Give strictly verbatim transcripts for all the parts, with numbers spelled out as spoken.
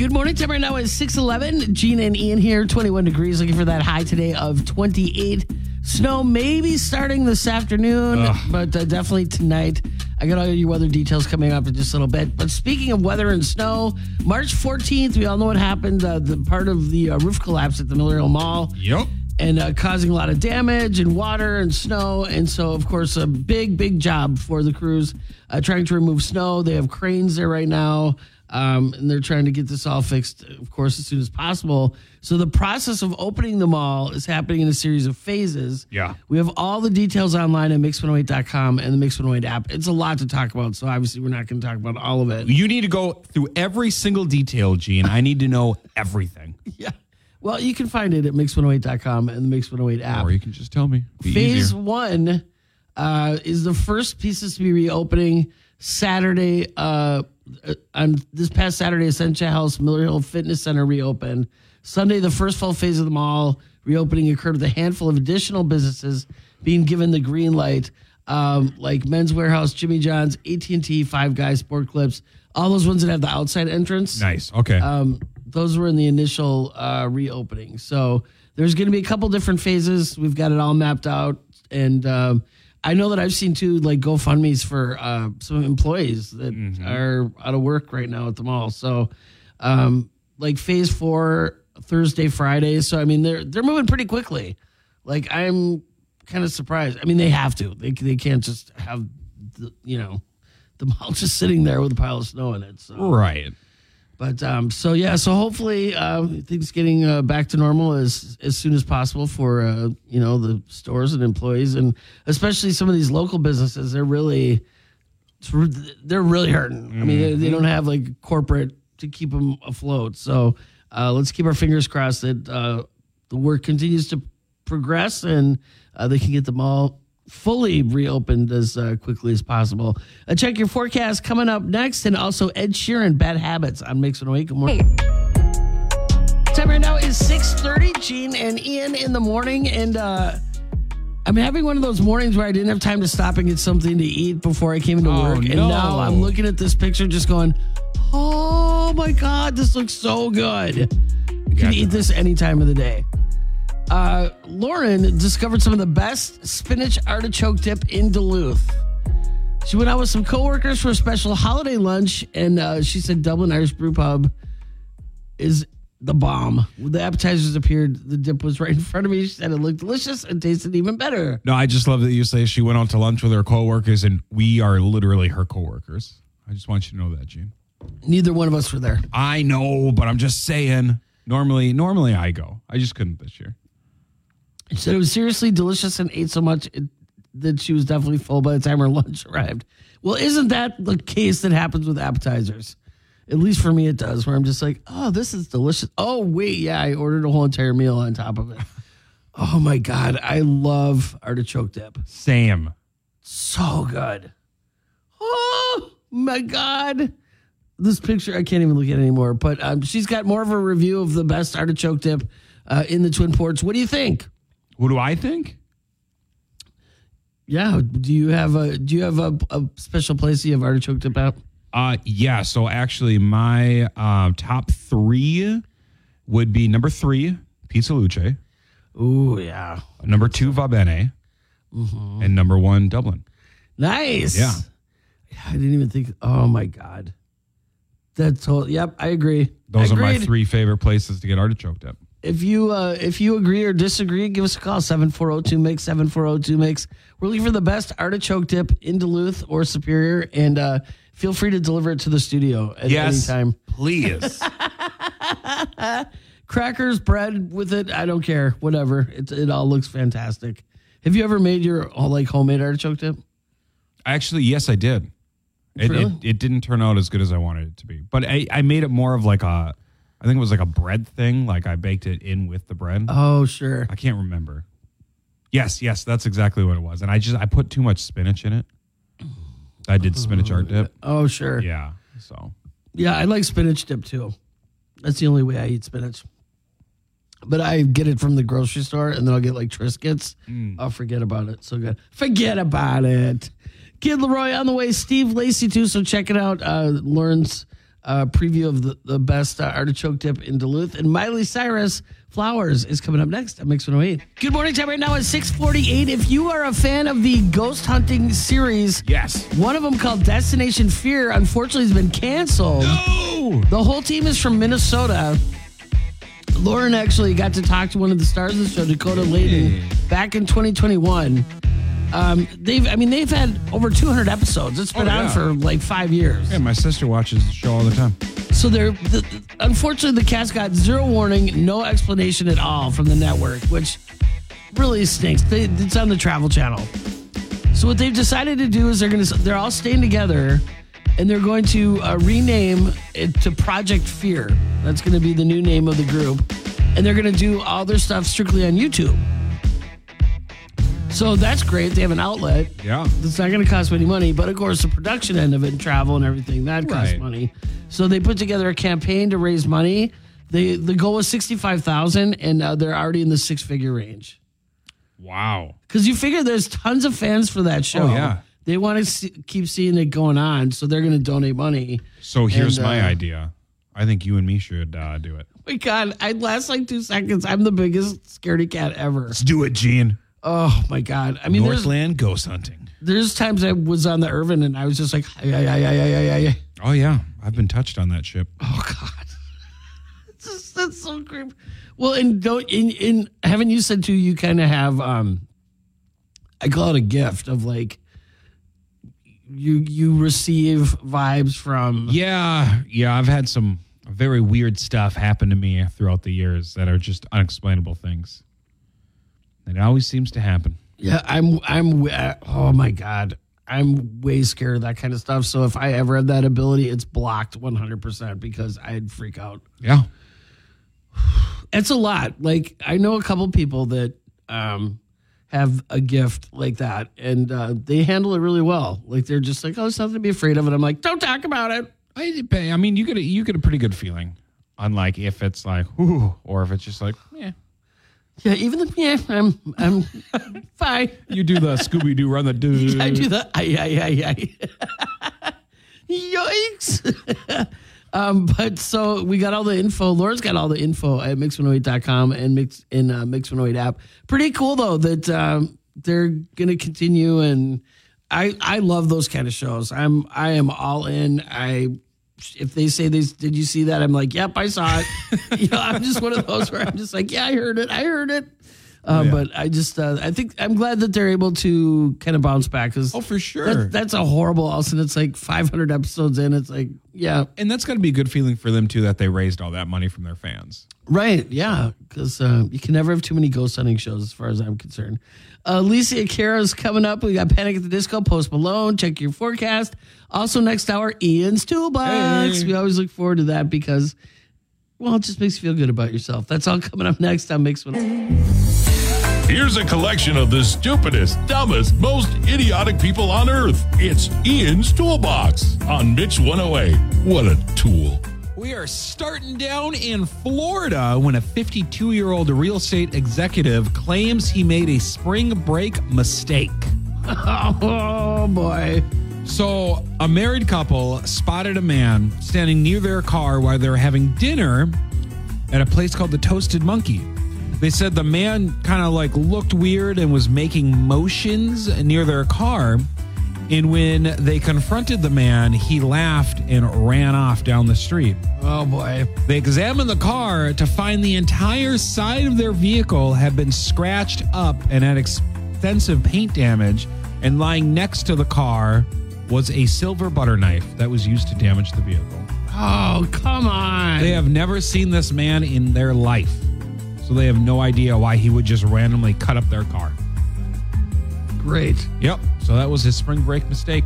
Good morning. Time right now is six eleven. Jeanne and Ian here. twenty-one degrees. Looking for that high today of twenty-eight. Snow maybe starting this afternoon, Ugh. but uh, definitely tonight. I got all your weather details coming up in just a little bit. But speaking of weather and snow, March fourteenth, we all know what happened. Uh, the part of the uh, roof collapse at the Miller Hill Mall. Yep. And uh, causing a lot of damage and water and snow. And so, of course, a big, big job for the crews uh, trying to remove snow. They have cranes there right now, um, and they're trying to get this all fixed, of course, as soon as possible. So the process of opening the mall is happening in a series of phases. Yeah. We have all the details online at mix one oh eight dot com and the Mix one oh eight app. It's a lot to talk about, so obviously we're not going to talk about all of it. You need to go through every single detail, Gene. I need to know everything. Yeah. Well, you can find it at mix one oh eight dot com and the Mix one oh eight app. Or you can just tell me. Phase one uh, is the first pieces to be reopening Saturday. Uh, on this past Saturday, Ascension House, Miller Hill Fitness Center reopened. Sunday, the first full phase of the mall reopening occurred with a handful of additional businesses being given the green light, um, like Men's Warehouse, Jimmy John's, A T and T, five guys, Sport Clips, all those ones that have the outside entrance. Nice. Okay. Um, Those were in the initial uh, reopening. So there's going to be a couple different phases. We've got it all mapped out. And um, I know that I've seen, too, like GoFundMes for uh, some employees that mm-hmm. are out of work right now at the mall. So um, like phase four, Thursday, Friday. So, I mean, they're they're moving pretty quickly. Like, I'm kind of surprised. I mean, they have to. They, they can't just have, the, you know, the mall just sitting there with a pile of snow in it. So. Right. But um, so, yeah, so hopefully uh, things getting uh, back to normal as, as soon as possible for, uh, you know, the stores and employees, and especially some of these local businesses. They're really they're really hurting. Mm-hmm. I mean, they, they don't have like corporate to keep them afloat. So uh, let's keep our fingers crossed that uh, the work continues to progress and uh, they can get them all fully reopened as uh, quickly as possible. Uh, check your forecast coming up next, and also Ed Sheeran, Bad Habits on Mix one oh eight. Good morning. Hey. Time right now is six thirty, Jeanne and Ian in the morning, and uh, I'm having one of those mornings where I didn't have time to stop and get something to eat before I came into oh, work, and no. now I'm looking at this picture just going, oh my God, this looks so good. You can eat this any time of the day. Uh, Lauren discovered some of the best spinach artichoke dip in Duluth. She went out with some coworkers for a special holiday lunch, and uh, she said Dublin Irish Brew Pub is the bomb. When the appetizers appeared, the dip was right in front of me. She said it looked delicious and tasted even better. No, I just love that you say she went out to lunch with her coworkers, and we are literally her coworkers. I just want you to know that, Gene. Neither one of us were there. I know, but I'm just saying. Normally, normally I go. I just couldn't this year. She said it was seriously delicious and ate so much it, that she was definitely full by the time her lunch arrived. Well, isn't that the case that happens with appetizers? At least for me, it does, where I'm just like, oh, this is delicious. Oh, wait, yeah, I ordered a whole entire meal on top of it. Oh, my God, I love artichoke dip. Same. So good. Oh, my God. This picture, I can't even look at it anymore, but um, she's got more of a review of the best artichoke dip uh, in the Twin Ports. What do you think? What do I think? Yeah. Do you have a do you have a, a special place you have artichoke dip out? Uh yeah. So actually my uh, top three would be number three, Pizza Luce. Ooh, yeah. Number two, Vabene. Mm-hmm. And number one, Dublin. Nice. Yeah. I didn't even think oh my God. That's all yep, I agree. Those I are my three favorite places to get artichoke dip. If you uh, if you agree or disagree, give us a call, seven four zero two M I X, seven four zero two M I X. We're looking for the best artichoke dip in Duluth or Superior, and uh, feel free to deliver it to the studio at yes, any time. Please. Crackers, bread with it, I don't care, whatever. It, it all looks fantastic. Have you ever made your like homemade artichoke dip? Actually, yes, I did. It, really? it, it didn't turn out as good as I wanted it to be, but I, I made it more of like a... I think it was like a bread thing. Like I baked it in with the bread. Oh, sure. I can't remember. Yes, yes. That's exactly what it was. And I just, I put too much spinach in it. I did spinach art dip. Oh, sure. Yeah. So. Yeah, I like spinach dip too. That's the only way I eat spinach. But I get it from the grocery store and then I'll get like Triscuits. Mm. I'll forget about it. So good. Forget about it. Kid Leroy on the way. Steve Lacey too. So check it out. Uh, Lauren's uh, preview of the, the best uh, artichoke dip in Duluth. And Miley Cyrus, Flowers, is coming up next on Mix one oh eight. Good morning time right now is six forty-eight. If you are a fan of the ghost hunting series, yes, one of them called Destination Fear, unfortunately has been canceled. No! The whole team is from Minnesota. Lauren actually got to talk to one of the stars of the show, Dakota Laden, back in twenty twenty-one. Um, they've, I mean, they've had over two hundred episodes. It's been oh, yeah. on for like five years. Yeah, my sister watches the show all the time. So they're, the, unfortunately, the cast got zero warning, no explanation at all from the network, which really stinks. They, it's on the Travel Channel. So what they've decided to do is they're going to, they're all staying together, and they're going to uh, rename it to Project Fear. That's going to be the new name of the group, and they're going to do all their stuff strictly on YouTube. So that's great. They have an outlet. Yeah. It's not going to cost any money. But, of course, the production end of it and travel and everything, that costs right. money. So they put together a campaign to raise money. They, the goal was sixty-five thousand dollars, and uh, they're already in the six-figure range. Wow. Because you figure there's tons of fans for that show. Oh, yeah. They want to see, keep seeing it going on, so they're going to donate money. So here's and, uh, my idea. I think you and me should uh, do it. Oh, my God. I'd last like two seconds. I'm the biggest scaredy cat ever. Let's do it, Gene. Oh, my God. I mean, Northland ghost hunting. There's times I was on the Irvin and I was just like, yeah, yeah, yeah, yeah, yeah, yeah. Oh, yeah. I've been touched on that ship. Oh, God. It's just, that's so creepy. Well, and don't, in, in, haven't you said, too, you kind of have, um, I call it a gift of like, you, you receive vibes from. Yeah. Yeah. I've had some very weird stuff happen to me throughout the years that are just unexplainable things. It always seems to happen. Yeah, I'm, I'm, oh my God. I'm way scared of that kind of stuff. So if I ever had that ability, it's blocked one hundred percent because I'd freak out. Yeah. It's a lot. Like, I know a couple people that um, have a gift like that, and uh, they handle it really well. Like, they're just like, oh, it's nothing to be afraid of. And I'm like, don't talk about it. I, I mean, you get, a, you get a pretty good feeling. Unlike if it's like, ooh, or if it's just like, yeah. Yeah, even the yeah, I'm I'm fine. You do the Scooby Doo run the do. Yeah, I do the ay ay ay ay. Yikes! um, but so we got all the info. Laura's got all the info at mix one oh eight dot com and mix in uh, mix one oh eight app. Pretty cool though that um, they're gonna continue, and I I love those kind of shows. I'm I am all in. I. If they say, they did you see that? I'm like, yep, I saw it. You know, I'm just one of those where I'm just like, yeah, I heard it. I heard it. Uh, oh, yeah. But I just, uh, I think I'm glad that they're able to kind of bounce back. Oh, for sure. That, that's a horrible, also, and it's like five hundred episodes in. It's like, yeah. And that's got to be a good feeling for them, too, that they raised all that money from their fans. Right, yeah, because uh, you can never have too many ghost hunting shows as far as I'm concerned. Uh, Lisa Akira's coming up. We got Panic at the Disco, Post Malone, Check Your Forecast. Also next hour, Ian's Toolbox. Hey. We always look forward to that because, well, it just makes you feel good about yourself. That's all coming up next on Mix one oh eight. Here's a collection of the stupidest, dumbest, most idiotic people on earth. It's Ian's Toolbox on Mix one oh eight. What a tool. We are starting down in Florida when a fifty-two-year-old real estate executive claims he made a spring break mistake. Oh, boy. So a married couple spotted a man standing near their car while they were having dinner at a place called the Toasted Monkey. They said the man kind of like looked weird and was making motions near their car. And when they confronted the man, he laughed and ran off down the street. Oh, boy. They examined the car to find the entire side of their vehicle had been scratched up and had extensive paint damage. And lying next to the car was a silver butter knife that was used to damage the vehicle. Oh, come on. They have never seen this man in their life. So they have no idea why he would just randomly cut up their car. Great. Yep. So that was his spring break mistake.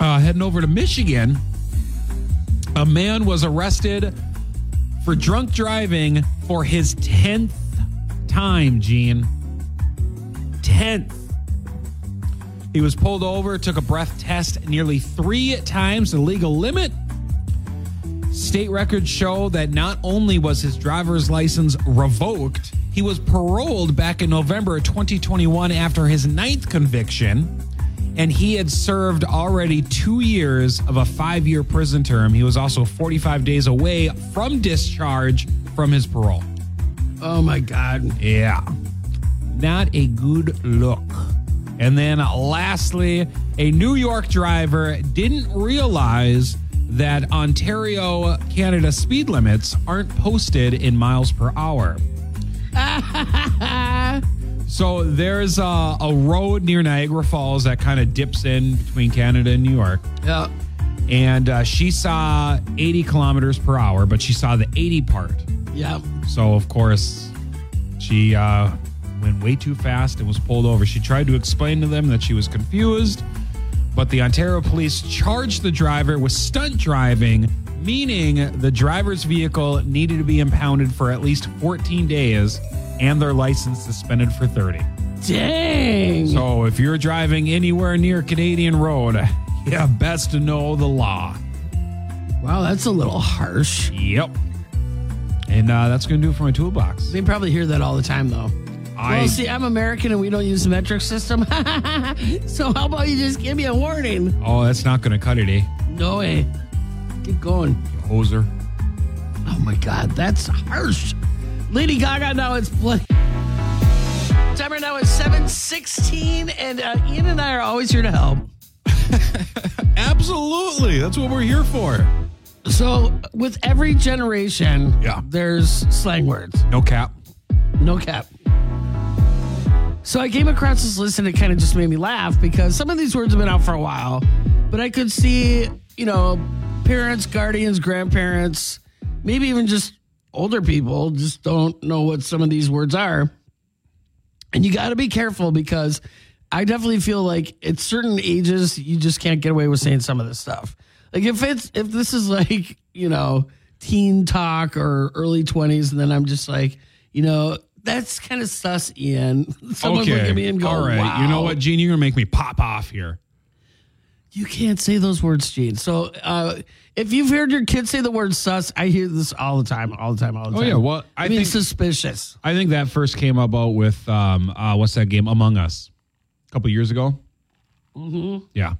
Uh, heading over to Michigan, a man was arrested for drunk driving for his tenth time, Gene. tenth. He was pulled over, took a breath test nearly three times the legal limit. State records show that not only was his driver's license revoked, he was paroled back in November twenty twenty-one after his ninth conviction, and he had served already two years of a five-year prison term. He was also forty-five days away from discharge from his parole. Oh, my God. Yeah. Not a good look. And then lastly, a New York driver didn't realize that Ontario, Canada speed limits aren't posted in miles per hour. So there's a, a road near Niagara Falls that kind of dips in between Canada and New York. Yeah. And uh, she saw eighty kilometers per hour, but she saw the eighty part. Yeah. So, of course, she uh, went way too fast and was pulled over. She tried to explain to them that she was confused, but the Ontario police charged the driver with stunt driving, meaning the driver's vehicle needed to be impounded for at least fourteen days and their license suspended for thirty. Dang! So if you're driving anywhere near Canadian Road, yeah, best to know the law. Wow, that's a little harsh. Yep. And uh, that's going to do it for my toolbox. They probably hear that all the time, though. I, well, see, I'm American and we don't use the metric system. So how about you just give me a warning? Oh, that's not going to cut it, eh? No way. Keep going. You hoser. Oh, my God. That's harsh. Lady Gaga, now it's bloody. Time right now is seven sixteen, and uh, Ian and I are always here to help. Absolutely. That's what we're here for. So with every generation, yeah, there's slang words. No cap. No cap. So I came across this list, and it kind of just made me laugh because some of these words have been out for a while, but I could see, you know, parents, guardians, grandparents, maybe even just older people just don't know what some of these words are. And you got to be careful because I definitely feel like at certain ages, you just can't get away with saying some of this stuff. Like if it's, if this is like, you know, teen talk or early twenties, and then I'm just like, you know, that's kind of sus, Ian. Someone's okay. Look at me and go, all right, wow. You know what, Gene, you're going to make me pop off here. You can't say those words, Gene. So uh, if you've heard your kids say the word sus, I hear this all the time, all the time, all the time. Oh, yeah. Well, I, I mean, think, suspicious. I think that first came about with, um, uh, what's that game, Among Us, a couple years ago. Mm-hmm. Yeah.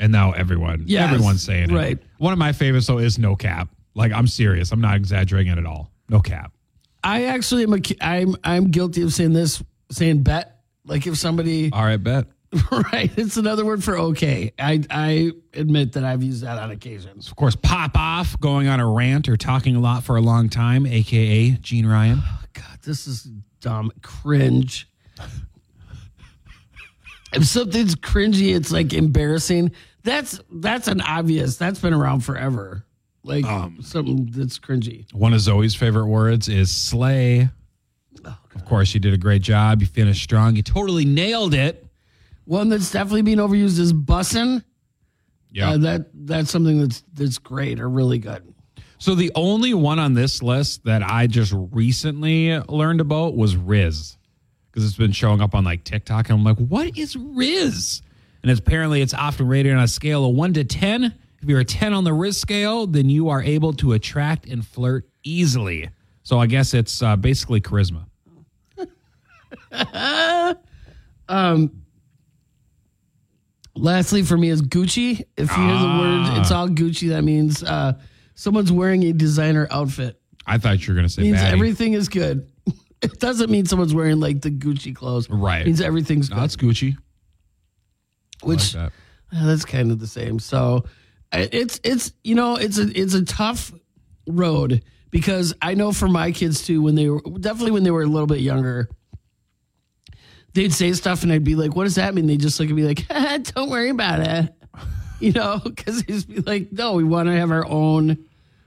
And now everyone, yes, everyone's saying it. Right. One of my favorites, though, is no cap. Like, I'm serious. I'm not exaggerating it at all. No cap. I actually am a, I'm, I'm guilty of saying this, saying bet. Like if somebody. All right, bet. Right. It's another word for okay. I I admit that I've used that on occasions. Of course, pop off, going on a rant or talking a lot for a long time, a k a. Gene Ryan. Oh, God, this is dumb. Cringe. If something's cringy, it's like embarrassing. That's that's an obvious. That's been around forever. Like um, something that's cringy. One of Zoe's favorite words is slay. Oh, of course, you did a great job. You finished strong. You totally nailed it. One that's definitely being overused is bussin'. Yeah, uh, that that's something that's that's great or really good. So the only one on this list that I just recently learned about was Riz, because it's been showing up on like TikTok, and I'm like, what is Riz? And it's, apparently, it's often rated on a scale of one to ten. If you're a ten on the Riz scale, then you are able to attract and flirt easily. So I guess it's uh, basically charisma. um. Lastly, for me, is Gucci. If you hear ah. the word, it's all Gucci, that means uh, someone's wearing a designer outfit. I thought you were going to say that. It means batty. Everything is good. It doesn't mean someone's wearing, like, the Gucci clothes. Right. It means everything's no, good. That's Gucci. Which, like that. uh, that's kind of the same. So, it's, it's you know, it's a, it's a tough road because I know for my kids, too, when they were, definitely when they were a little bit younger, they'd say stuff and I'd be like, what does that mean? They just look at me like, don't worry about it. You know, because they'd be like, no, we want to have our own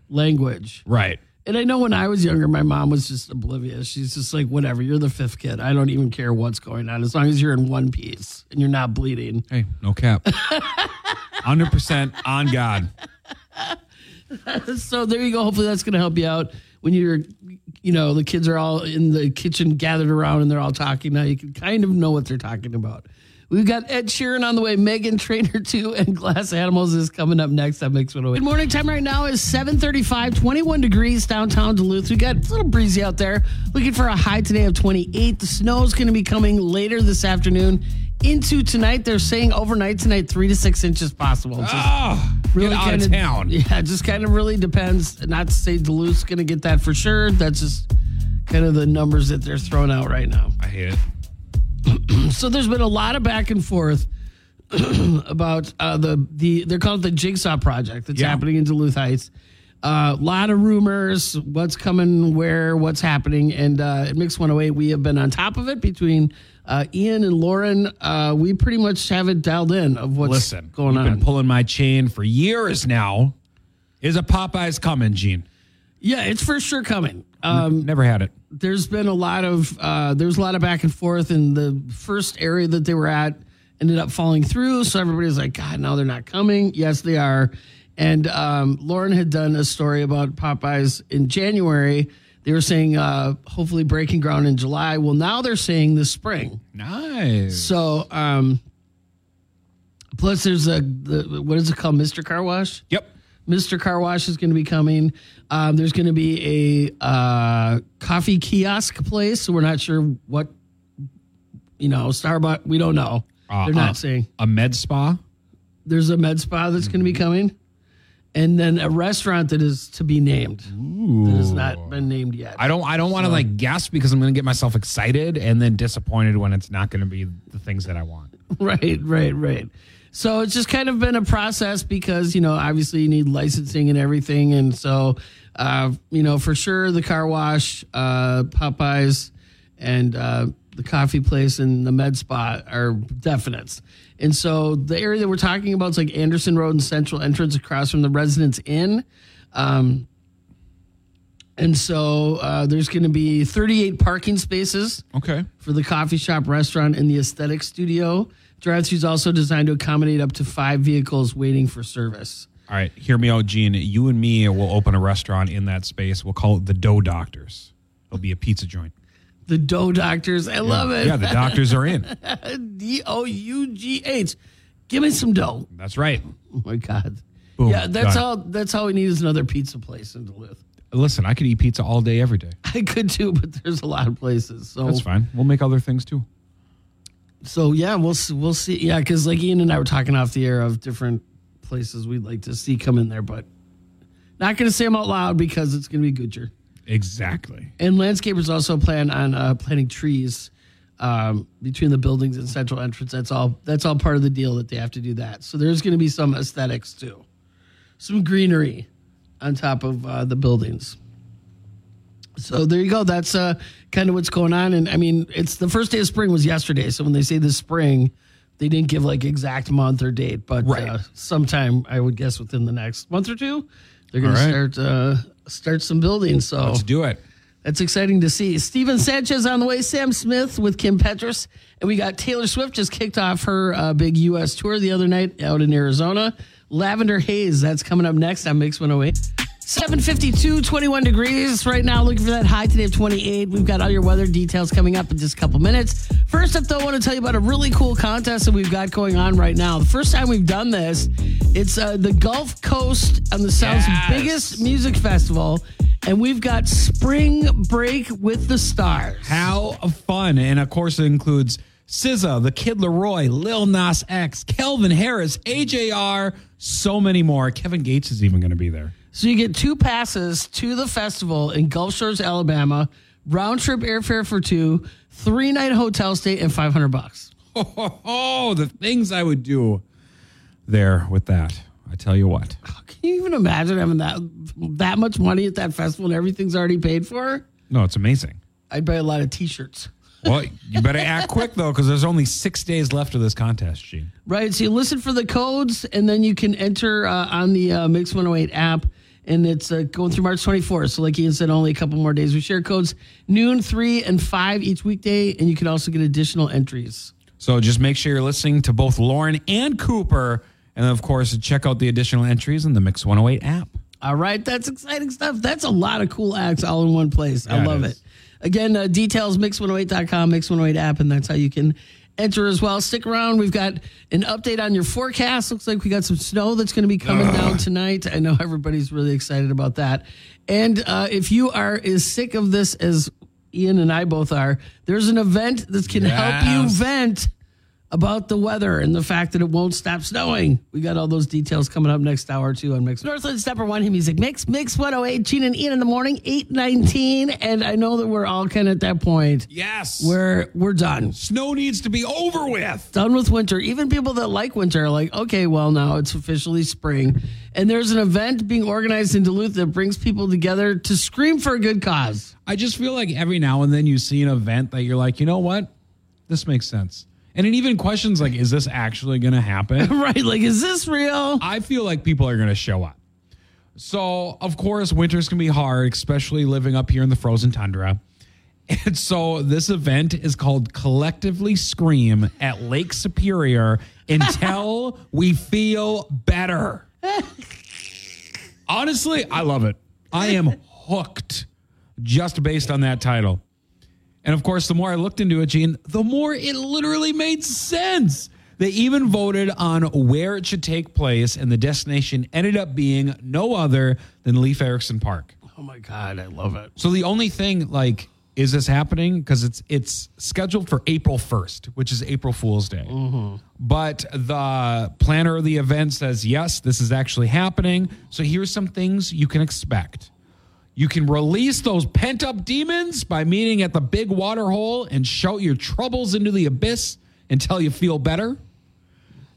language. Right. And I know when I was younger, my mom was just oblivious. She's just like, whatever, you're the fifth kid. I don't even care what's going on as long as you're in one piece and you're not bleeding. Hey, no cap. one hundred percent on God. So there you go. Hopefully that's going to help you out when you're... You know, the kids are all in the kitchen gathered around and they're all talking. Now you can kind of know what they're talking about. We've got Ed Sheeran on the way. Megan Trainor too, and Glass Animals is coming up next on Mix one oh eight. Good morning. Time right now is seven thirty-five, twenty-one degrees downtown Duluth. We got a little breezy out there. Looking for a high today of twenty-eight. The snow is going to be coming later this afternoon into tonight. They're saying overnight tonight, three to six inches possible. Just oh, really get out kinda, of town. Yeah, just kind of really depends. Not to say Duluth's going to get that for sure. That's just kind of the numbers that they're throwing out right now. I hate it. So there's been a lot of back and forth about uh, the, the, they're called the Jigsaw Project that's yeah. happening in Duluth Heights. A uh, lot of rumors, what's coming, where, what's happening. And uh, at Mix one oh eight, we have been on top of it between uh, Ian and Lauren. Uh, we pretty much have it dialed in of what's Listen, going on. I've been pulling my chain for years now. Is a Popeyes coming, Gene? Yeah, it's for sure coming. Um, Never had it. There's been a lot of, uh, there's a lot of back and forth, and the first area that they were at ended up falling through. So everybody's like, God, no, they're not coming. Yes, they are. And um, Lauren had done a story about Popeyes in January. They were saying uh, hopefully breaking ground in July. Well, now they're saying this spring. Nice. So, um, plus there's a, the, what is it called? Mister Car Wash? Yep. Mister Car Wash is going to be coming. Um, there's going to be a uh, coffee kiosk place. So we're not sure what, you know, Starbucks. We don't know. Uh, they're not uh, saying. A med spa? There's a med spa that's mm-hmm. going to be coming. And then a restaurant that is to be named. Ooh. That has not been named yet. I don't I don't so. want to like guess because I'm going to get myself excited and then disappointed when it's not going to be the things that I want. Right, right, right. So it's just kind of been a process because, you know, obviously you need licensing and everything. And so, uh, you know, for sure the car wash, uh, Popeyes, and uh, the coffee place and the med spa are definites. And so the area that we're talking about is like Anderson Road and Central Entrance across from the Residence Inn. Um, and so uh, there's going to be thirty-eight parking spaces okay. for the coffee shop, restaurant, and the aesthetic studio. Drive-thru's also designed to accommodate up to five vehicles waiting for service. All right. Hear me out, Gene. You and me will open a restaurant in that space. We'll call it the Dough Doctors. It'll be a pizza joint. The Dough Doctors. I yeah. love it. Yeah, the doctors are in. D O U G H. Give me some dough. That's right. Oh, my God. Boom. Yeah, that's all, that's all we need is another pizza place in Duluth. Listen, I could eat pizza all day, every day. I could, too, but there's a lot of places. So that's fine. We'll make other things, too. So, yeah, we'll, we'll see. Yeah, because like Ian and I were talking off the air of different places we'd like to see come in there, but not going to say them out loud because it's going to be Gucci. Exactly. And landscapers also plan on uh, planting trees um, between the buildings and Central Entrance. That's all That's all part of the deal that they have to do that. So there's going to be some aesthetics too. Some greenery on top of uh, the buildings. So there you go. That's uh, kind of what's going on. And I mean, it's the first day of spring was yesterday. So when they say this spring, they didn't give like exact month or date. But right. uh, sometime, I would guess within the next month or two, they're going right. to start... Uh, Start some building. So let's do it. That's exciting to see. Steven Sanchez on the way. Sam Smith with Kim Petras. And we got Taylor Swift just kicked off her uh, big U S tour the other night out in Arizona. Lavender Haze. That's coming up next on Mix one oh eight. seven fifty-two, twenty-one degrees right now. Looking for that high today of twenty-eight. We've got all your weather details coming up in just a couple minutes. First up, though, I want to tell you about a really cool contest that we've got going on right now. The first time we've done this, it's uh, the Gulf Coast on the South's yes. biggest music festival. And we've got Spring Break with the Stars. How fun. And, of course, it includes S Z A, The Kid Laroi, Lil Nas X, Calvin Harris, A J R, so many more. Kevin Gates is even going to be there. So you get two passes to the festival in Gulf Shores, Alabama, round-trip airfare for two, three-night hotel stay, and five hundred bucks. Oh, oh, oh, the things I would do there with that. I tell you what. Can you even imagine having that that much money at that festival and everything's already paid for? No, it's amazing. I'd buy a lot of T-shirts. Well, you better act quick, though, because there's only six days left of this contest, Gene. Right, so you listen for the codes, and then you can enter uh, on the uh, Mix one oh eight app, and it's uh, going through March twenty-fourth. So like Ian said, only a couple more days. We share codes noon, three, and five each weekday, and you can also get additional entries. So just make sure you're listening to both Lauren and Cooper, and, of course, check out the additional entries in the Mix one oh eight app. All right, that's exciting stuff. That's a lot of cool acts all in one place. I love it. Again, uh, details, mix one oh eight dot com, Mix one oh eight app, and that's how you can enter as well. Stick around. We've got an update on your forecast. Looks like we got some snow that's going to be coming Ugh. down tonight. I know everybody's really excited about that. And uh, if you are as sick of this as Ian and I both are, there's an event that can yes. help you vent about the weather and the fact that it won't stop snowing. We got all those details coming up next hour or two on Mix. Northland Stepper One Hit Music Mix, Mix one oh eight, Jeanne and Ian in the morning, eight nineteen. And I know that we're all kind of at that point. Yes. We're, we're done. Snow needs to be over with. Done with winter. Even people that like winter are like, okay, well, now it's officially spring. And there's an event being organized in Duluth that brings people together to scream for a good cause. I just feel like every now and then you see an event that you're like, you know what? This makes sense. And it even questions like, is this actually going to happen? Right. Like, is this real? I feel like people are going to show up. So, of course, winters can be hard, especially living up here in the frozen tundra. And so this event is called Collectively Scream at Lake Superior Until We Feel Better. Honestly, I love it. I am hooked just based on that title. And, of course, the more I looked into it, Jeanne, the more it literally made sense. They even voted on where it should take place, and the destination ended up being no other than Leif Erikson Park. Oh, my God. I love it. So the only thing, like, is this happening? Because it's it's scheduled for April first, which is April Fool's Day. Mm-hmm. But the planner of the event says, yes, this is actually happening. So here's some things you can expect. You can release those pent-up demons by meeting at the big water hole and shout your troubles into the abyss until you feel better.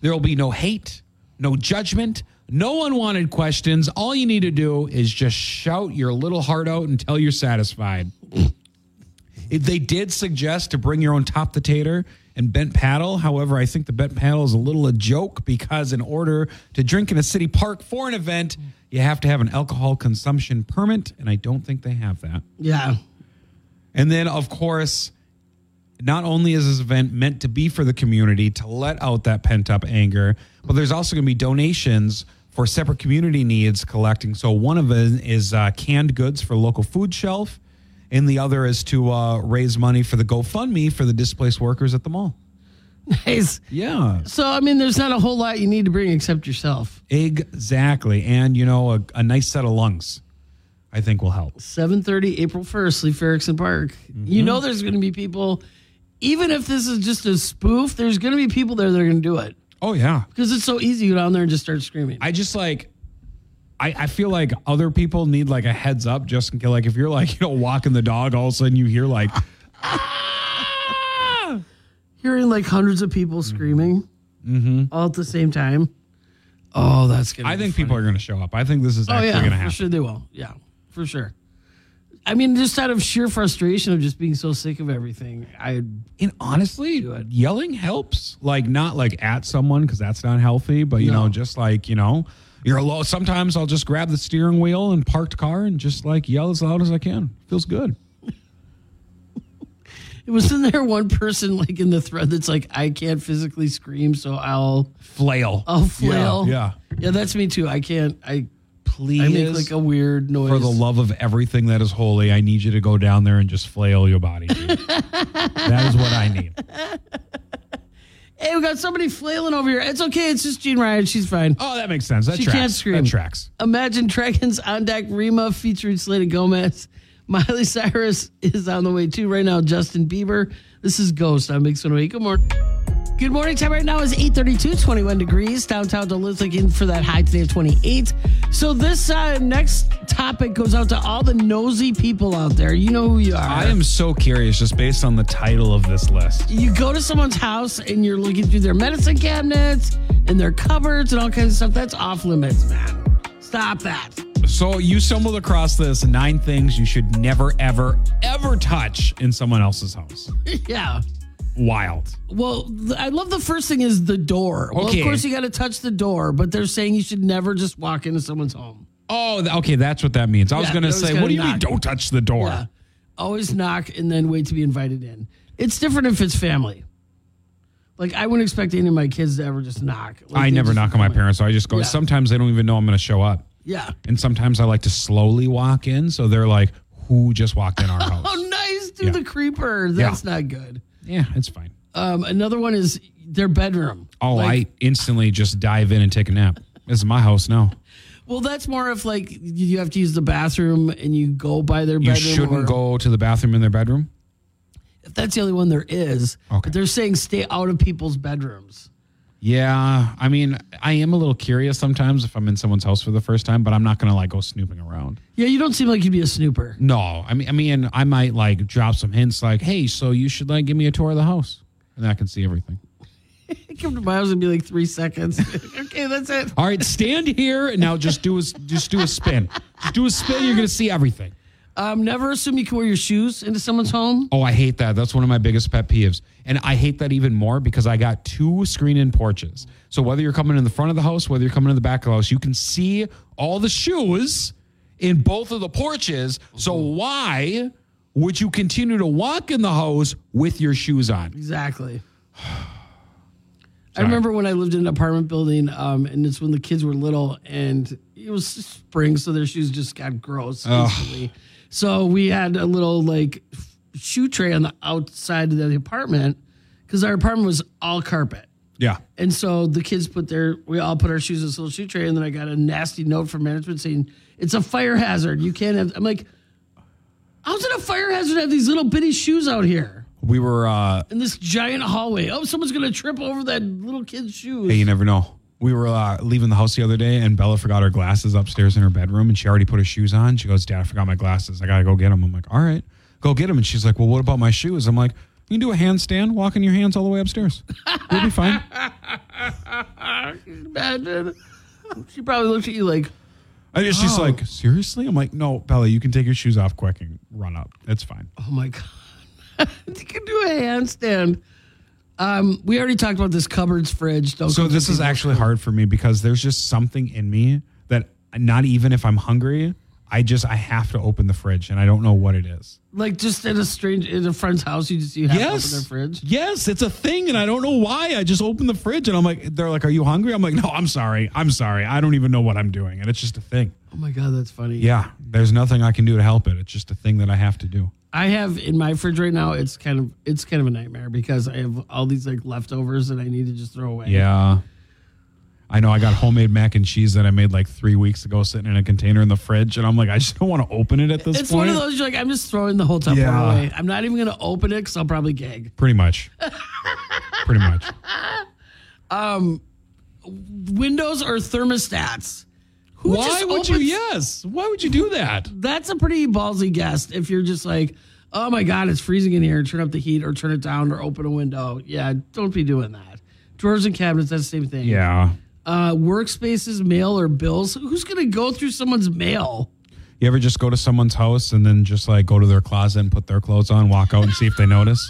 There will be no hate, no judgment, no unwanted questions. All you need to do is just shout your little heart out until you're satisfied. They did suggest to bring your own top potato and Bent Paddle. However, I think the Bent Paddle is a little a joke because in order to drink in a city park for an event, you have to have an alcohol consumption permit, and I don't think they have that. Yeah. And then, of course, not only is this event meant to be for the community to let out that pent-up anger, but there's also going to be donations for separate community needs collecting. So one of them is uh, canned goods for local food shelf, and the other is to uh, raise money for the GoFundMe for the displaced workers at the mall. Nice. Yeah. So, I mean, there's not a whole lot you need to bring except yourself. Exactly. And, you know, a, a nice set of lungs, I think, will help. seven thirty, April first, Leif Erikson Park. Mm-hmm. You know there's going to be people, even if this is just a spoof, there's going to be people there that are going to do it. Oh, yeah. Because it's so easy to go down there and just start screaming. I just, like... I, I feel like other people need like a heads up just in case. Like if you're like, you know, walking the dog, all of a sudden you hear like, ah! Hearing like hundreds of people screaming mm-hmm. all at the same time. Oh, that's going to I be think funny. People are going to show up. I think this is oh, actually yeah, going to happen. For sure they will. Yeah, for sure. I mean, just out of sheer frustration of just being so sick of everything. I And honestly, yelling helps. Like not like at someone because that's not healthy, but you no. know, just like, you know. You're low. Sometimes I'll just grab the steering wheel and parked car and just like yell as loud as I can. Feels good. It was in there one person like in the thread that's like, I can't physically scream, so I'll flail. I'll flail. Yeah. Yeah, yeah that's me too. I can't. I please. I make like a weird noise. For the love of everything that is holy, I need you to go down there and just flail your body. That is what I need. Hey, we got somebody flailing over here. It's okay. It's just Jeanne Ryan. She's fine. Oh, that makes sense. That she tracks. Can't scream. That tracks. Imagine Dragons on Deck. Rima featuring Selena Gomez. Miley Cyrus is on the way too right now. Justin Bieber. This is Ghost on Mix one oh eight. Good morning. Good morning. Time right now is eight thirty-two, twenty-one degrees. Downtown Duluth looking for that high today of twenty-eight. So this uh, next topic goes out to all the nosy people out there. You know who you are. I am so curious just based on the title of this list. You go to someone's house and you're looking through their medicine cabinets and their cupboards and all kinds of stuff. That's off limits, man. Stop that. So you stumbled across this nine things you should never, ever, ever touch in someone else's house. Yeah. Wild. Well, I love the first thing is the door. Well, okay. Of course you got to touch the door, but they're saying you should never just walk into someone's home. Oh, okay. That's what that means. I yeah, was going to say, what do you knock. Mean don't touch the door? Yeah. Always knock and then wait to be invited in. It's different if it's family. Like I wouldn't expect any of my kids to ever just knock. Like, I never knock on my parents. So I just go, yeah. Sometimes they don't even know I'm going to show up. Yeah. And sometimes I like to slowly walk in. So they're like, who just walked in our house? Oh, nice. Dude, yeah. The creeper. That's yeah. not good. Yeah, it's fine. Um, another one is their bedroom. Oh, like, I instantly just dive in and take a nap. This is my house now. Well, that's more if like you have to use the bathroom and you go by their bedroom. You shouldn't or, go to the bathroom in their bedroom? if that's the only one there is. Okay. But they're saying stay out of people's bedrooms. Yeah. I mean, I am a little curious sometimes if I'm in someone's house for the first time, but I'm not going to like go snooping around. Yeah. You don't seem like you'd be a snooper. No. I mean, I mean, I might like drop some hints like, hey, so you should like give me a tour of the house and I can see everything. Come to my house and be like three seconds. Okay, that's it. All right, stand here and now just do a just do a spin. Just do a spin. You're gonna see everything. Um, never assume you can wear your shoes into someone's home. Oh, I hate that. That's one of my biggest pet peeves, and I hate that even more because I got two screen-in porches. So whether you're coming in the front of the house, whether you're coming in the back of the house, you can see all the shoes in both of the porches. So why would you continue to walk in the house with your shoes on? Exactly. I remember when I lived in an apartment building, um, and it's when the kids were little, and it was spring, so their shoes just got gross. Oh. So we had a little, like, shoe tray on the outside of the apartment because our apartment was all carpet. Yeah. And so the kids put their – we all put our shoes in this little shoe tray, and then I got a nasty note from management saying, it's a fire hazard. You can't have – I'm like, how's it a fire hazard to have these little bitty shoes out here? We were uh, in this giant hallway. Oh, someone's going to trip over that little kid's shoes. Hey, you never know. We were uh, leaving the house the other day, and Bella forgot her glasses upstairs in her bedroom, and she already put her shoes on. She goes, Dad, I forgot my glasses. I got to go get them. I'm like, all right, go get them. And she's like, well, what about my shoes? I'm like, you can do a handstand, walking your hands all the way upstairs. You'll be fine. Imagine. She probably looked at you like, I just, oh. She's like, seriously? I'm like, no, Bella, you can take your shoes off quick and run up. It's fine. Oh, my God. You can do a handstand. Um, we already talked about this cupboards, fridge. Don't so this is actually hard for me because there's just something in me that not even if I'm hungry, I just I have to open the fridge and I don't know what it is. Like just at a strange in a friend's house, you just you have yes. to open their fridge. Yes, it's a thing, and I don't know why. I just open the fridge and I'm like, they're like, are you hungry? I'm like, no, I'm sorry, I'm sorry, I don't even know what I'm doing, and it's just a thing. Oh my God, that's funny. Yeah, there's nothing I can do to help it. It's just a thing that I have to do. I have in my fridge right now. It's kind of it's kind of a nightmare because I have all these like leftovers that I need to just throw away. Yeah, I know. I got homemade mac and cheese that I made like three weeks ago, sitting in a container in the fridge, and I'm like, I just don't want to open it at this it's point. It's one of those you're like, I'm just throwing the whole Tupperware yeah. away. I'm not even going to open it because I'll probably gag. Pretty much. Pretty much. Um, windows or thermostats. Who Why would opens? you? Yes. Why would you do that? That's a pretty ballsy guess. If you're just like, oh my God, it's freezing in here. Turn up the heat or turn it down or open a window. Yeah, don't be doing that. Drawers and cabinets, that's the same thing. Yeah. Uh, workspaces, mail or bills. Who's going to go through someone's mail? You ever just go to someone's house and then just like go to their closet and put their clothes on, walk out and see if they notice?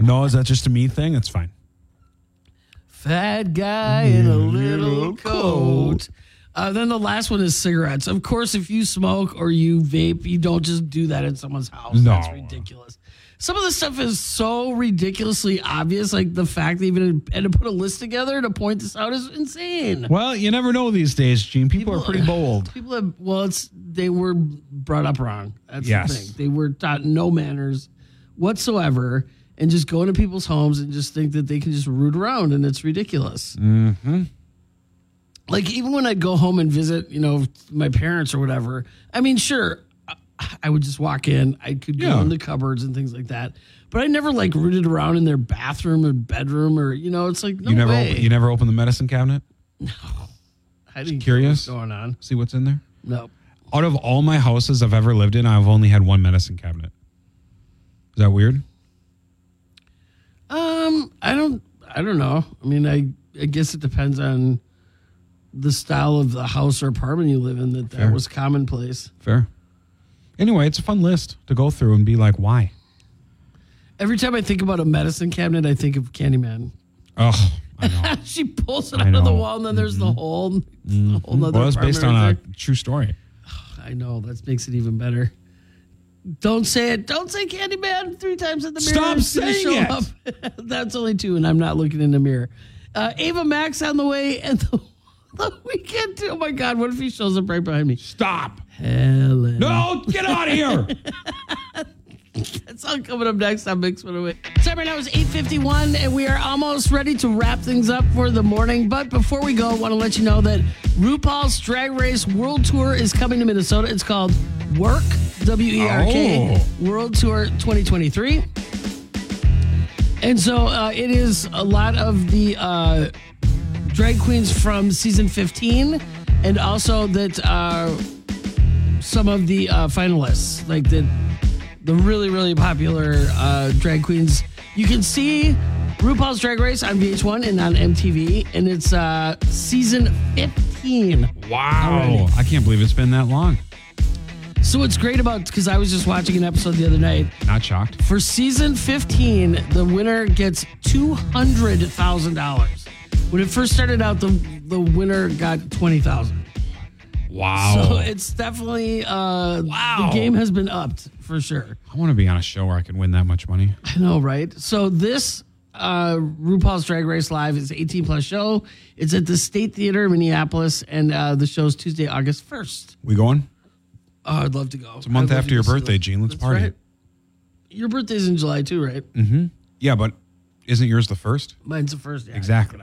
No, is that just a me thing? That's fine. Fat guy in a little coat. Uh, then the last one is cigarettes. Of course, if you smoke or you vape, you don't just do that in someone's house. No. That's ridiculous. Some of this stuff is so ridiculously obvious. Like the fact they even had to put a list together to point this out is insane. Well, you never know these days, Gene. People, people are pretty bold. People have, well, it's they were brought up wrong. That's yes. the thing. They were taught no manners whatsoever and just go into people's homes and just think that they can just root around, and it's ridiculous. Mm-hmm. Like, even when I'd go home and visit, you know, my parents or whatever, I mean, sure, I would just walk in. I could go yeah. in the cupboards and things like that. But I never, like, rooted around in their bathroom or bedroom or, you know, it's like, no you never way. Op- you never opened the medicine cabinet? No. I didn't curious? Know what's going on. See what's in there? No. Out of all my houses I've ever lived in, I've only had one medicine cabinet. Is that weird? Um, I don't, I don't know. I mean, I, I guess it depends on the style of the house or apartment you live in that that Fair. was commonplace. Fair. Anyway, it's a fun list to go through and be like, why? Every time I think about a medicine cabinet, I think of Candyman. Oh, I know. She pulls it I out know. of the wall, and then there's mm-hmm. the whole, mm-hmm. the whole other well, it's based on right a true story. Oh, I know. That makes it even better. Don't say it. Don't say Candyman three times in the mirror. Stop saying it. That's only two, and I'm not looking in the mirror. Uh, Ava Max on the way, and the we can't do. Oh my God! What if he shows up right behind me? Stop! Helen, no! Get out of here! That's all coming up next on Mix one oh eight. Time right now is eight fifty-one, and we are almost ready to wrap things up for the morning. But before we go, I want to let you know that RuPaul's Drag Race World Tour is coming to Minnesota. It's called Work W E R K oh. World Tour twenty twenty-three. And so uh, it is a lot of the uh, drag queens from season fifteen, and also that uh, some of the uh, finalists, like the the really, really popular uh, drag queens. You can see RuPaul's Drag Race on V H one and on M T V, and it's uh, season fifteen. Wow. Already. I can't believe it's been that long. So what's great about, because I was just watching an episode the other night. Not shocked. For season fifteen, the winner gets two hundred thousand dollars. When it first started out, the, the winner got twenty thousand dollars. Wow. So it's definitely, uh, wow. The game has been upped for sure. I want to be on a show where I can win that much money. I know, right? So this... Uh, RuPaul's Drag Race Live is eighteen plus show. It's at the State Theater, Minneapolis, and uh, the show's Tuesday, August first. We going? Oh, I'd love to go. It's a month after your birthday, Jeanne. Let's party. Right. Your birthday's in July too, right? Mm-hmm. Yeah, but isn't yours the first? Mine's the first. Yeah, exactly.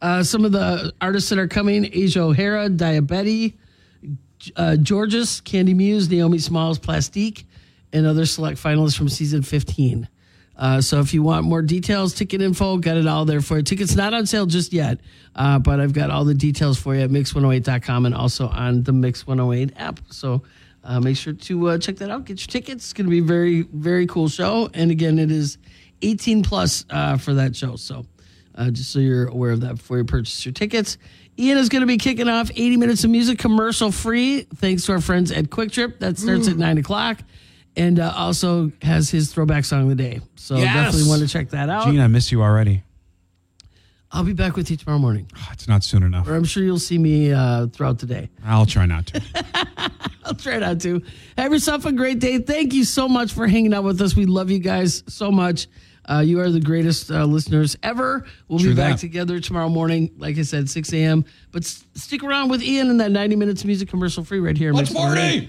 Uh, some of the artists that are coming: Asia O'Hara, Diabetti, uh, Georges, Candy Muse, Naomi Smalls, Plastique, and other select finalists from season fifteen. Uh, so if you want more details, ticket info, got it all there for you. Tickets not on sale just yet, uh, but I've got all the details for you at mix one oh eight dot com and also on the Mix one oh eight app. So uh, make sure to uh, check that out. Get your tickets. It's going to be a very, very cool show. And again, it is eighteen plus uh, for that show. So uh, just so you're aware of that before you purchase your tickets. Ian is going to be kicking off eighty minutes of music, commercial free, thanks to our friends at Quick Trip. That starts Ooh. at nine o'clock. And uh, also has his throwback song of the day. So yes. Definitely want to check that out. Jeanne, I miss you already. I'll be back with you tomorrow morning. Oh, it's not soon enough. Or I'm sure you'll see me uh, throughout the day. I'll try not to. I'll try not to. Have yourself a great day. Thank you so much for hanging out with us. We love you guys so much. Uh, you are the greatest uh, listeners ever. We'll True be back that. together tomorrow morning, like I said, six a.m. But s- stick around with Ian and that ninety minutes of music commercial free right here. What's Morty?